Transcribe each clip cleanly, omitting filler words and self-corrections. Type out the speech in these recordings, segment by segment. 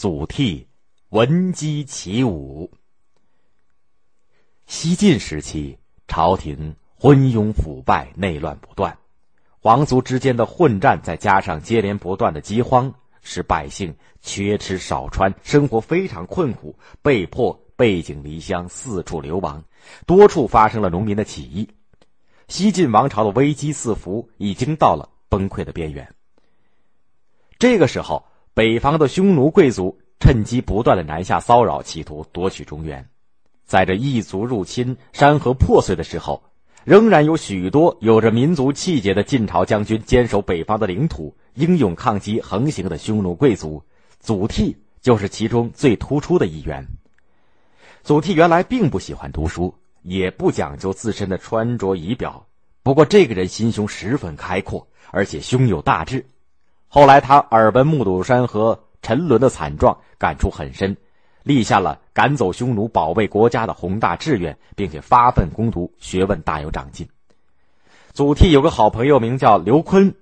祖逖闻鸡起舞。西晋时期，朝廷昏庸腐败，内乱不断，皇族之间的混战，再加上接连不断的饥荒，使百姓缺吃少穿，生活非常困苦，被迫背井离乡，四处流亡，多处发生了农民的起义。西晋王朝的危机四伏，已经到了崩溃的边缘。这个时候，北方的匈奴贵族趁机不断的南下骚扰，企图夺取中原。在这异族入侵、山河破碎的时候，仍然有许多有着民族气节的晋朝将军坚守北方的领土，英勇抗击横行的匈奴贵族。祖逖就是其中最突出的一员。祖逖原来并不喜欢读书，也不讲究自身的穿着仪表，不过这个人心胸十分开阔，而且胸有大志。后来他耳闻目睹山河沉沦的惨状，感触很深，立下了赶走匈奴、保卫国家的宏大志愿，并且发奋攻读，学问大有长进。祖逖有个好朋友名叫刘琨，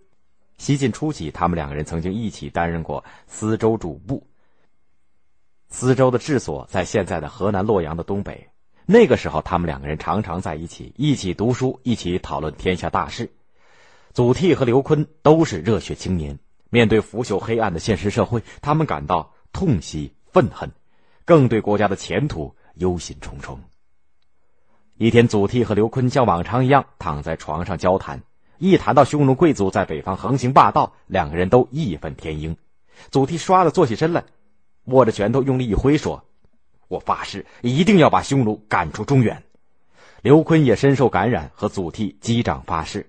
西晋初期他们两个人曾经一起担任过司州主簿。司州的治所在现在的河南洛阳的东北，那个时候他们两个人常常在一起读书，一起讨论天下大事。祖逖和刘琨都是热血青年，面对腐朽黑暗的现实社会，他们感到痛惜愤恨，更对国家的前途忧心忡忡。一天，祖逖和刘琨像往常一样躺在床上交谈，一谈到匈奴贵族在北方横行霸道，两个人都义愤填膺。祖逖唰地坐起身来，握着拳头用力一挥，说：“我发誓一定要把匈奴赶出中原。”刘琨也深受感染，和祖逖击掌发誓。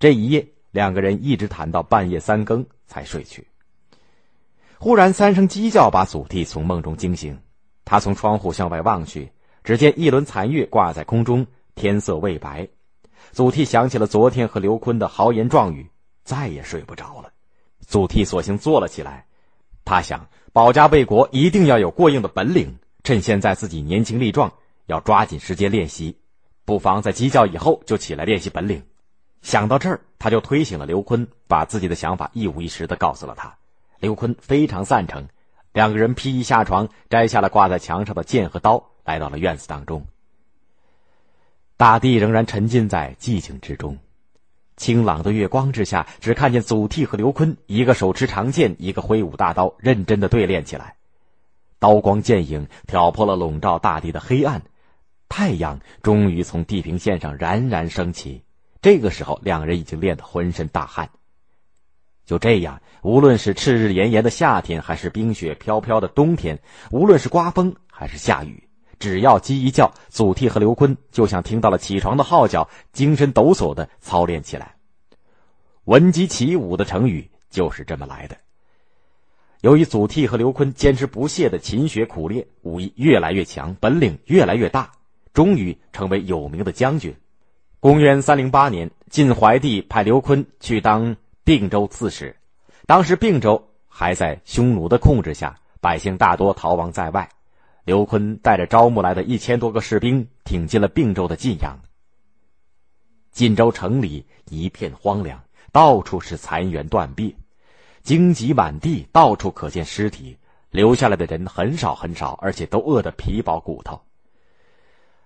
这一夜，两个人一直谈到半夜三更才睡去。忽然三声鸡叫把祖逖从梦中惊醒，他从窗户向外望去，只见一轮残月挂在空中，天色未白。祖逖想起了昨天和刘琨的豪言壮语，再也睡不着了。祖逖索性坐了起来，他想保家卫国一定要有过硬的本领，趁现在自己年轻力壮，要抓紧时间练习，不妨在鸡叫以后就起来练习本领。想到这儿，他就推醒了刘琨，把自己的想法一五一十地告诉了他。刘琨非常赞成，两个人披衣下床，摘下了挂在墙上的剑和刀，来到了院子当中。大地仍然沉浸在寂静之中，清朗的月光之下，只看见祖逖和刘琨一个手持长剑，一个挥舞大刀，认真地对练起来。刀光剑影挑破了笼罩大地的黑暗，太阳终于从地平线上冉冉升起。这个时候，两人已经练得浑身大汗。就这样，无论是炽日炎炎的夏天，还是冰雪飘飘的冬天，无论是刮风还是下雨，只要鸡一叫，祖逖和刘琨就像听到了起床的号角，精神抖擞地操练起来。闻鸡起舞的成语就是这么来的。由于祖逖和刘琨坚持不懈的勤学苦练，武艺越来越强，本领越来越大，终于成为有名的将军。公元308年，晋怀帝派刘琨去当并州刺史，当时并州还在匈奴的控制下，百姓大多逃亡在外。刘琨带着招募来的1000多个士兵，挺进了并州的晋阳。晋州城里一片荒凉，到处是残垣断壁，荆棘满地，到处可见尸体，留下来的人很少很少，而且都饿得皮包骨头。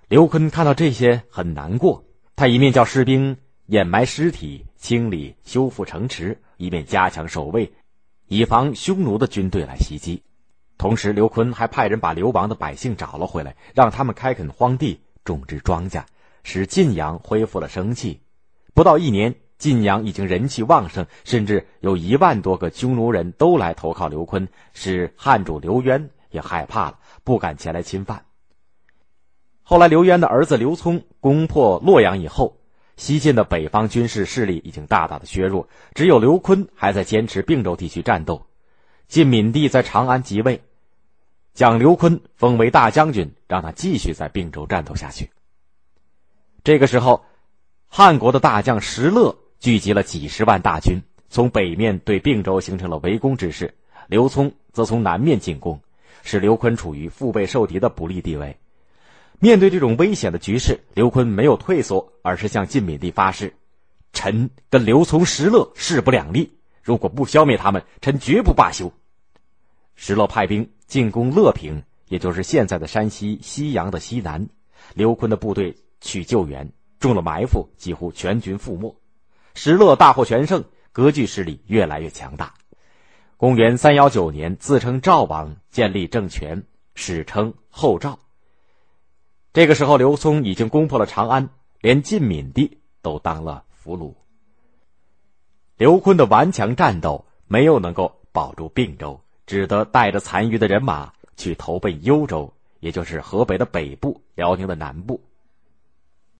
刘琨看到这些很难过，他一面叫士兵掩埋尸体，清理修复城池，以便加强守卫，以防匈奴的军队来袭击。同时，刘琨还派人把流亡的百姓找了回来，让他们开垦荒地，种植庄稼，使晋阳恢复了生气。不到1年，晋阳已经人气旺盛，甚至有1万多个匈奴人都来投靠刘琨，使汉主刘渊也害怕了，不敢前来侵犯。后来，刘渊的儿子刘聪攻破洛阳以后，西晋的北方军事势力已经大大的削弱，只有刘琨还在坚持并州地区战斗。晋闵帝在长安即位，将刘琨封为大将军，让他继续在并州战斗下去。这个时候，汉国的大将石勒聚集了几10万大军，从北面对并州形成了围攻之势，刘聪则从南面进攻，使刘琨处于腹背受敌的不利地位。面对这种危险的局势，刘琨没有退缩，而是向晋闵帝发誓：“臣跟刘聪、石勒势不两立，如果不消灭他们，臣绝不罢休。”石勒派兵进攻乐平，也就是现在的山西西阳的西南。刘琨的部队去救援，中了埋伏，几乎全军覆没。石勒大获全胜，割据势力越来越强大。公元319年，自称赵王，建立政权，史称后赵。这个时候，刘聪已经攻破了长安，连晋闵帝都当了俘虏。刘琨的顽强战斗没有能够保住并州，只得带着残余的人马去投奔幽州，也就是河北的北部、辽宁的南部。